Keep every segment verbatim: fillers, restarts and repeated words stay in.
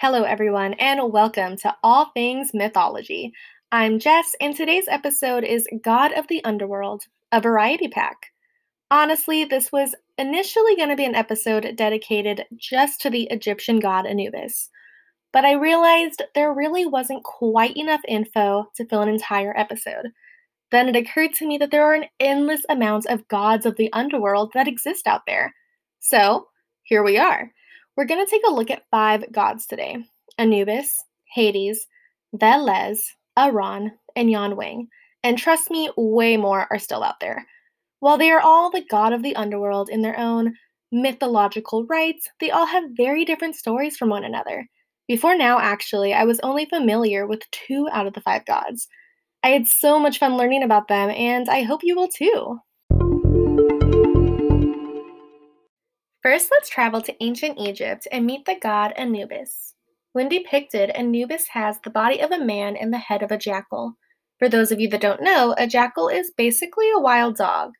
Hello, everyone, and welcome to All Things Mythology. I'm Jess, and today's episode is God of the Underworld, a variety pack. Honestly, this was initially going to be an episode dedicated just to the Egyptian god Anubis, but I realized there really wasn't quite enough info to fill an entire episode. Then it occurred to me that there are an endless amount of gods of the underworld that exist out there. So, here we are. We're going to take a look at five gods today: Anubis, Hades, Veles, Arawn, and Yan Wang. And trust me, way more are still out there. While they are all the god of the underworld in their own mythological rites, they all have very different stories from one another. Before now, actually, I was only familiar with two out of the five gods. I had so much fun learning about them, and I hope you will too. First, let's travel to ancient Egypt and meet the god Anubis. When depicted, Anubis has the body of a man and the head of a jackal. For those of you that don't know, a jackal is basically a wild dog.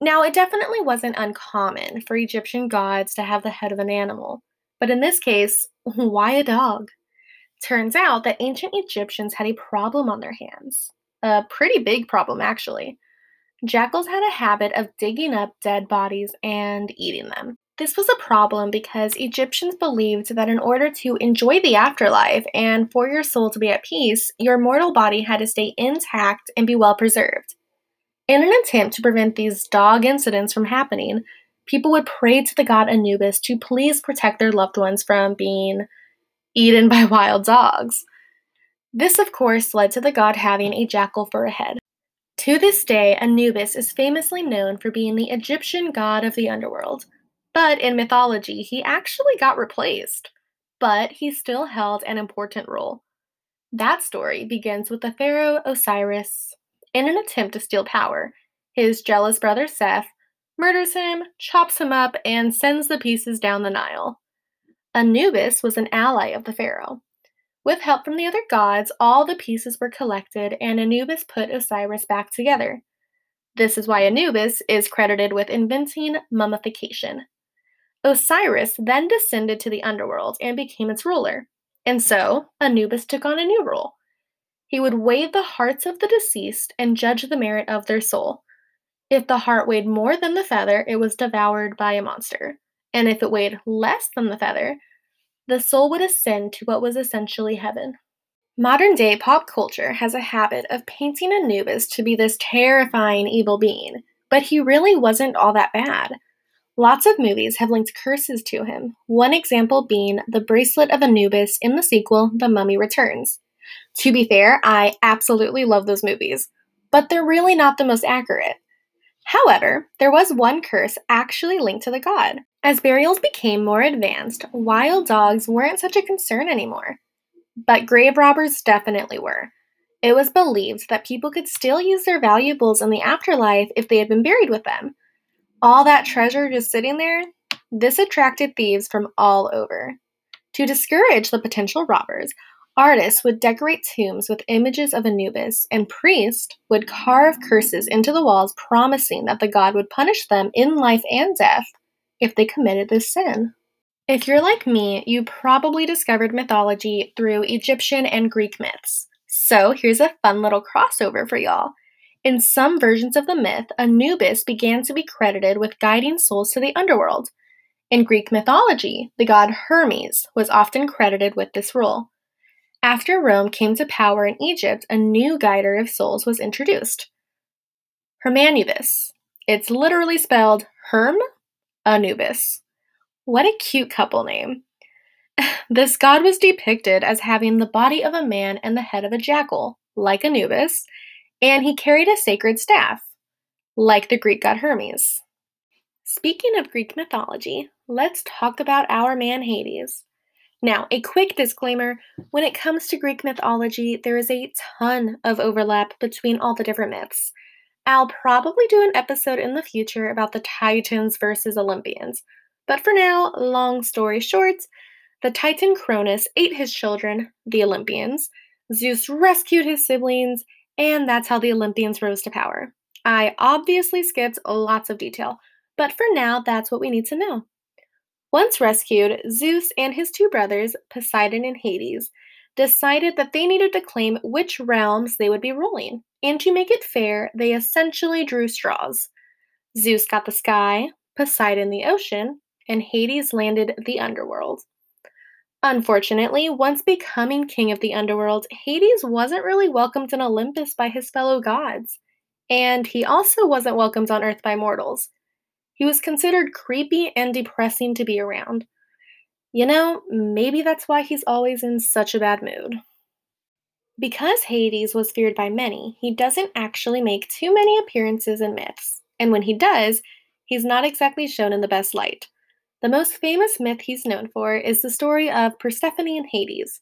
Now, it definitely wasn't uncommon for Egyptian gods to have the head of an animal. But in this case, why a dog? Turns out that ancient Egyptians had a problem on their hands. A pretty big problem, actually. Jackals had a habit of digging up dead bodies and eating them. This was a problem because Egyptians believed that in order to enjoy the afterlife and for your soul to be at peace, your mortal body had to stay intact and be well preserved. In an attempt to prevent these dog incidents from happening, people would pray to the god Anubis to please protect their loved ones from being eaten by wild dogs. This, of course, led to the god having a jackal for a head. To this day, Anubis is famously known for being the Egyptian god of the underworld, but in mythology, he actually got replaced, but he still held an important role. That story begins with the pharaoh Osiris. In an attempt to steal power, his jealous brother Seth murders him, chops him up, and sends the pieces down the Nile. Anubis was an ally of the pharaoh. With help from the other gods, all the pieces were collected, and Anubis put Osiris back together. This is why Anubis is credited with inventing mummification. Osiris then descended to the underworld and became its ruler, and so Anubis took on a new role. He would weigh the hearts of the deceased and judge the merit of their soul. If the heart weighed more than the feather, it was devoured by a monster, and if it weighed less than the feather, the soul would ascend to what was essentially heaven. Modern-day pop culture has a habit of painting Anubis to be this terrifying evil being, but he really wasn't all that bad. Lots of movies have linked curses to him, one example being the Bracelet of Anubis in the sequel The Mummy Returns. To be fair, I absolutely love those movies, but they're really not the most accurate. However, there was one curse actually linked to the god. As burials became more advanced, wild dogs weren't such a concern anymore. But grave robbers definitely were. It was believed that people could still use their valuables in the afterlife if they had been buried with them. All that treasure just sitting there, this attracted thieves from all over. To discourage the potential robbers, artists would decorate tombs with images of Anubis, and priests would carve curses into the walls, promising that the god would punish them in life and death if they committed this sin. If you're like me, you probably discovered mythology through Egyptian and Greek myths. So here's a fun little crossover for y'all. In some versions of the myth, Anubis began to be credited with guiding souls to the underworld. In Greek mythology, the god Hermes was often credited with this role. After Rome came to power in Egypt, a new guider of souls was introduced: Hermanubis. It's literally spelled Herm, Anubis. What a cute couple name. This god was depicted as having the body of a man and the head of a jackal, like Anubis, and he carried a sacred staff, like the Greek god Hermes. Speaking of Greek mythology, let's talk about our man Hades. Now, a quick disclaimer, when it comes to Greek mythology, there is a ton of overlap between all the different myths. I'll probably do an episode in the future about the Titans versus Olympians, but for now, long story short, the Titan Cronus ate his children, the Olympians, Zeus rescued his siblings, and that's how the Olympians rose to power. I obviously skipped lots of detail, but for now, that's what we need to know. Once rescued, Zeus and his two brothers, Poseidon and Hades, decided that they needed to claim which realms they would be ruling, and to make it fair, they essentially drew straws. Zeus got the sky, Poseidon the ocean, and Hades landed the underworld. Unfortunately, once becoming king of the underworld, Hades wasn't really welcomed in Olympus by his fellow gods, and he also wasn't welcomed on Earth by mortals. He was considered creepy and depressing to be around. You know, maybe that's why he's always in such a bad mood. Because Hades was feared by many, he doesn't actually make too many appearances in myths, and when he does, he's not exactly shown in the best light. The most famous myth he's known for is the story of Persephone and Hades.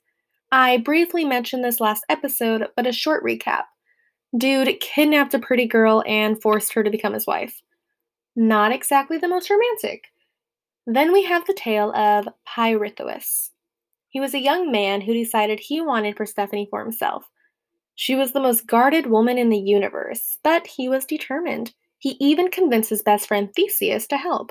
I briefly mentioned this last episode, but a short recap. Dude kidnapped a pretty girl and forced her to become his wife. Not exactly the most romantic. Then we have the tale of Pirithous. He was a young man who decided he wanted Persephone for himself. She was the most guarded woman in the universe, but he was determined. He even convinced his best friend Theseus to help.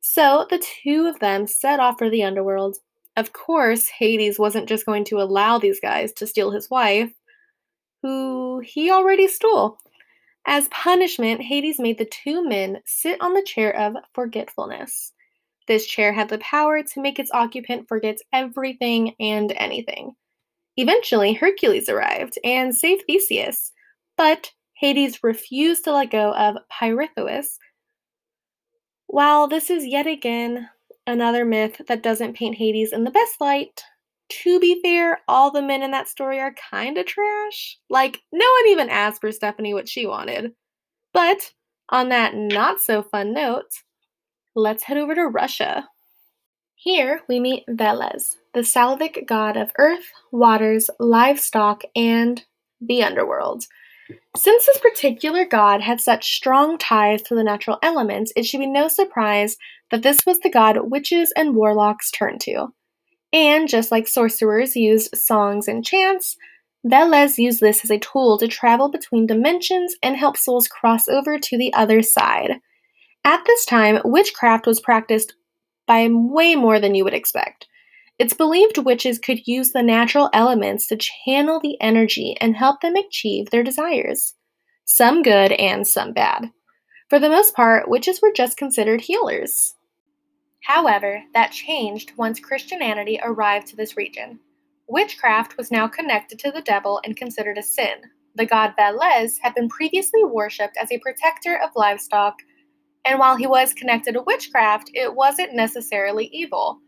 So the two of them set off for the underworld. Of course, Hades wasn't just going to allow these guys to steal his wife, who he already stole. As punishment, Hades made the two men sit on the chair of forgetfulness. This chair had the power to make its occupant forget everything and anything. Eventually, Hercules arrived and saved Theseus, but Hades refused to let go of Pirithous. While this is yet again another myth that doesn't paint Hades in the best light, to be fair, all the men in that story are kinda trash. Like, no one even asked Persephone what she wanted. But, on that not-so-fun note, let's head over to Russia. Here, we meet Veles, the Celtic god of earth, waters, livestock, and the underworld. Since this particular god had such strong ties to the natural elements, it should be no surprise that this was the god witches and warlocks turned to. And just like sorcerers used songs and chants, Veles used this as a tool to travel between dimensions and help souls cross over to the other side. At this time, witchcraft was practiced by way more than you would expect. It's believed witches could use the natural elements to channel the energy and help them achieve their desires, some good and some bad. For the most part, witches were just considered healers. However, that changed once Christianity arrived to this region. Witchcraft was now connected to the devil and considered a sin. The god Veles had been previously worshipped as a protector of livestock, and while he was connected to witchcraft, it wasn't necessarily evil.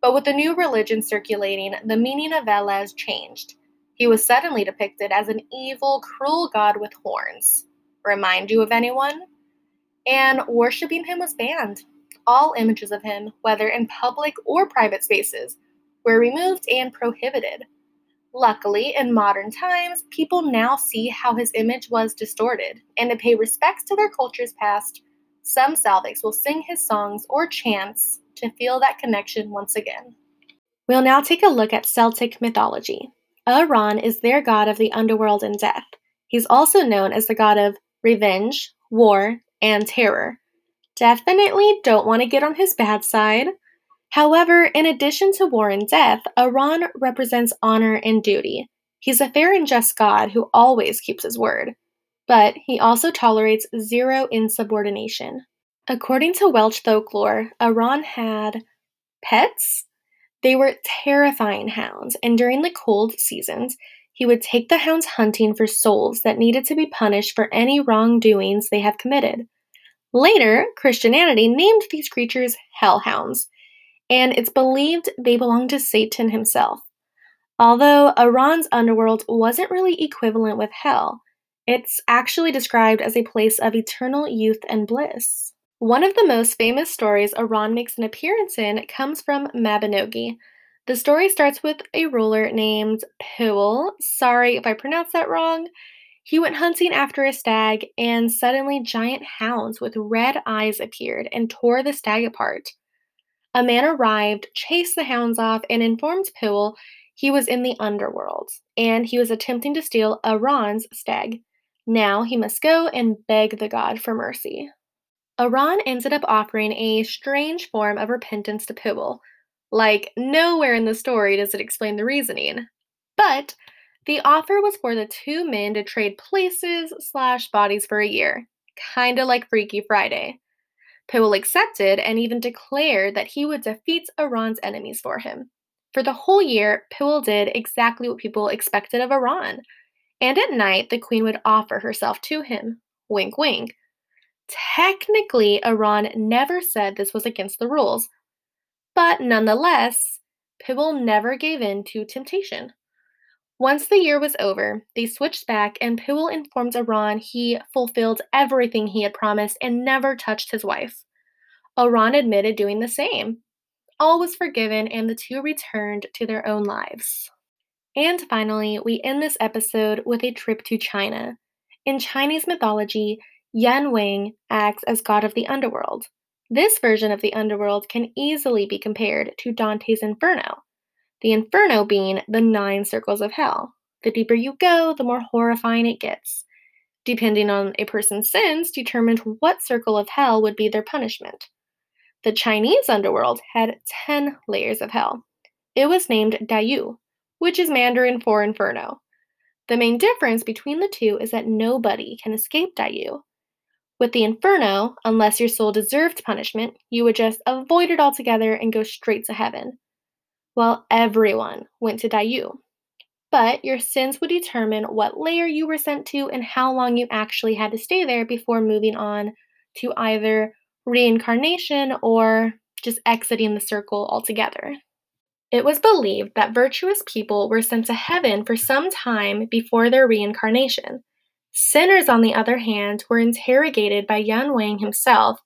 But with the new religion circulating, the meaning of Veles changed. He was suddenly depicted as an evil, cruel god with horns. Remind you of anyone? And worshipping him was banned. All images of him, whether in public or private spaces, were removed and prohibited. Luckily, in modern times, people now see how his image was distorted, and to pay respects to their culture's past, some Celtics will sing his songs or chants to feel that connection once again. We'll now take a look at Celtic mythology. Arawn is their god of the underworld and death. He's also known as the god of revenge, war, and terror. Definitely don't want to get on his bad side. However, in addition to war and death, Arawn represents honor and duty. He's a fair and just god who always keeps his word, but he also tolerates zero insubordination. According to Welsh folklore, Arawn had pets. They were terrifying hounds, and during the cold seasons, he would take the hounds hunting for souls that needed to be punished for any wrongdoings they had committed. Later, Christianity named these creatures hellhounds, and it's believed they belonged to Satan himself. Although Arawn's underworld wasn't really equivalent with hell, it's actually described as a place of eternal youth and bliss. One of the most famous stories Arawn makes an appearance in comes from Mabinogi. The story starts with a ruler named Pwyll. Sorry if I pronounced that wrong. He went hunting after a stag, and suddenly giant hounds with red eyes appeared and tore the stag apart. A man arrived, chased the hounds off, and informed Pwyll he was in the underworld, and he was attempting to steal Arawn's stag. Now he must go and beg the god for mercy. Arawn ended up offering a strange form of repentance to Pwyll. Like, nowhere in the story does it explain the reasoning. But the offer was for the two men to trade places slash bodies for a year, kinda like Freaky Friday. Pwyll accepted and even declared that he would defeat Arawn's enemies for him. For the whole year, Pwyll did exactly what people expected of Arawn. And at night, the queen would offer herself to him. Wink, wink. Technically, Arawn never said this was against the rules. But nonetheless, Pwyll never gave in to temptation. Once the year was over, they switched back and Pwyll informed Arawn he fulfilled everything he had promised and never touched his wife. Arawn admitted doing the same. All was forgiven, and the two returned to their own lives. And finally, we end this episode with a trip to China. In Chinese mythology, Yan Wang acts as god of the underworld. This version of the underworld can easily be compared to Dante's Inferno, the Inferno being the nine circles of hell. The deeper you go, the more horrifying it gets. Depending on a person's sins, determined what circle of hell would be their punishment. The Chinese underworld had ten layers of hell. It was named Diyu, which is Mandarin for Inferno. The main difference between the two is that nobody can escape Diyu. With the Inferno, unless your soul deserved punishment, you would just avoid it altogether and go straight to heaven. Well, everyone went to Diyu. But your sins would determine what layer you were sent to and how long you actually had to stay there before moving on to either reincarnation or just exiting the circle altogether. It was believed that virtuous people were sent to heaven for some time before their reincarnation. Sinners, on the other hand, were interrogated by Yan Wang himself,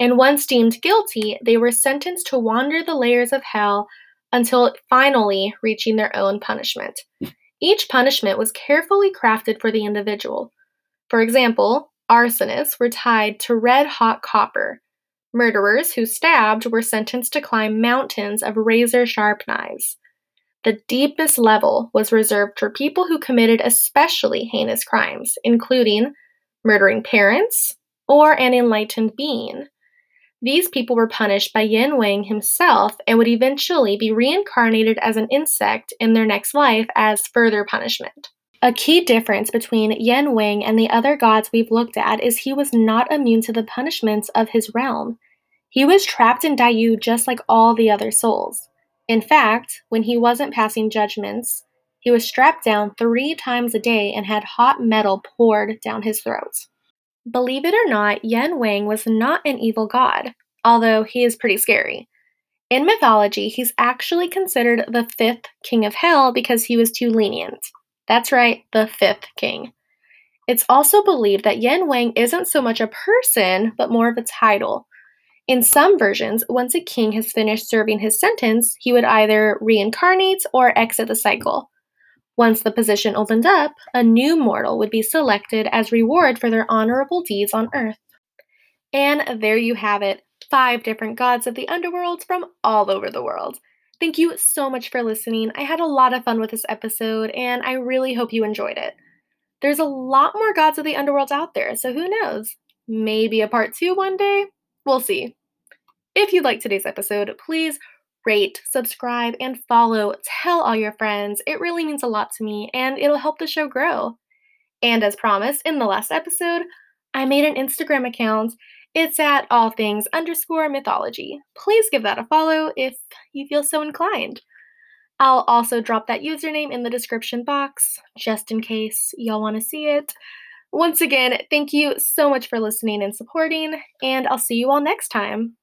and once deemed guilty, they were sentenced to wander the layers of hell until finally reaching their own punishment. Each punishment was carefully crafted for the individual. For example, arsonists were tied to red-hot copper. Murderers who stabbed were sentenced to climb mountains of razor-sharp knives. The deepest level was reserved for people who committed especially heinous crimes, including murdering parents or an enlightened being. These people were punished by Yan Wang himself and would eventually be reincarnated as an insect in their next life as further punishment. A key difference between Yan Wang and the other gods we've looked at is he was not immune to the punishments of his realm. He was trapped in Diyu just like all the other souls. In fact, when he wasn't passing judgments, he was strapped down three times a day and had hot metal poured down his throat. Believe it or not, Yan Wang was not an evil god, although he is pretty scary. In mythology, he's actually considered the fifth king of hell because he was too lenient. That's right, the fifth king. It's also believed that Yan Wang isn't so much a person, but more of a title. In some versions, once a king has finished serving his sentence, he would either reincarnate or exit the cycle. Once the position opened up, a new mortal would be selected as reward for their honorable deeds on earth. And there you have it, five different gods of the underworld from all over the world. Thank you so much for listening. I had a lot of fun with this episode, and I really hope you enjoyed it. There's a lot more gods of the underworld out there, so who knows? Maybe a part two one day? We'll see. If you liked today's episode, please rate, subscribe, and follow. Tell all your friends. It really means a lot to me, and it'll help the show grow. And as promised in the last episode, I made an Instagram account. It's at all things underscore mythology. Please give that a follow if you feel so inclined. I'll also drop that username in the description box, just in case y'all want to see it. Once again, thank you so much for listening and supporting, and I'll see you all next time.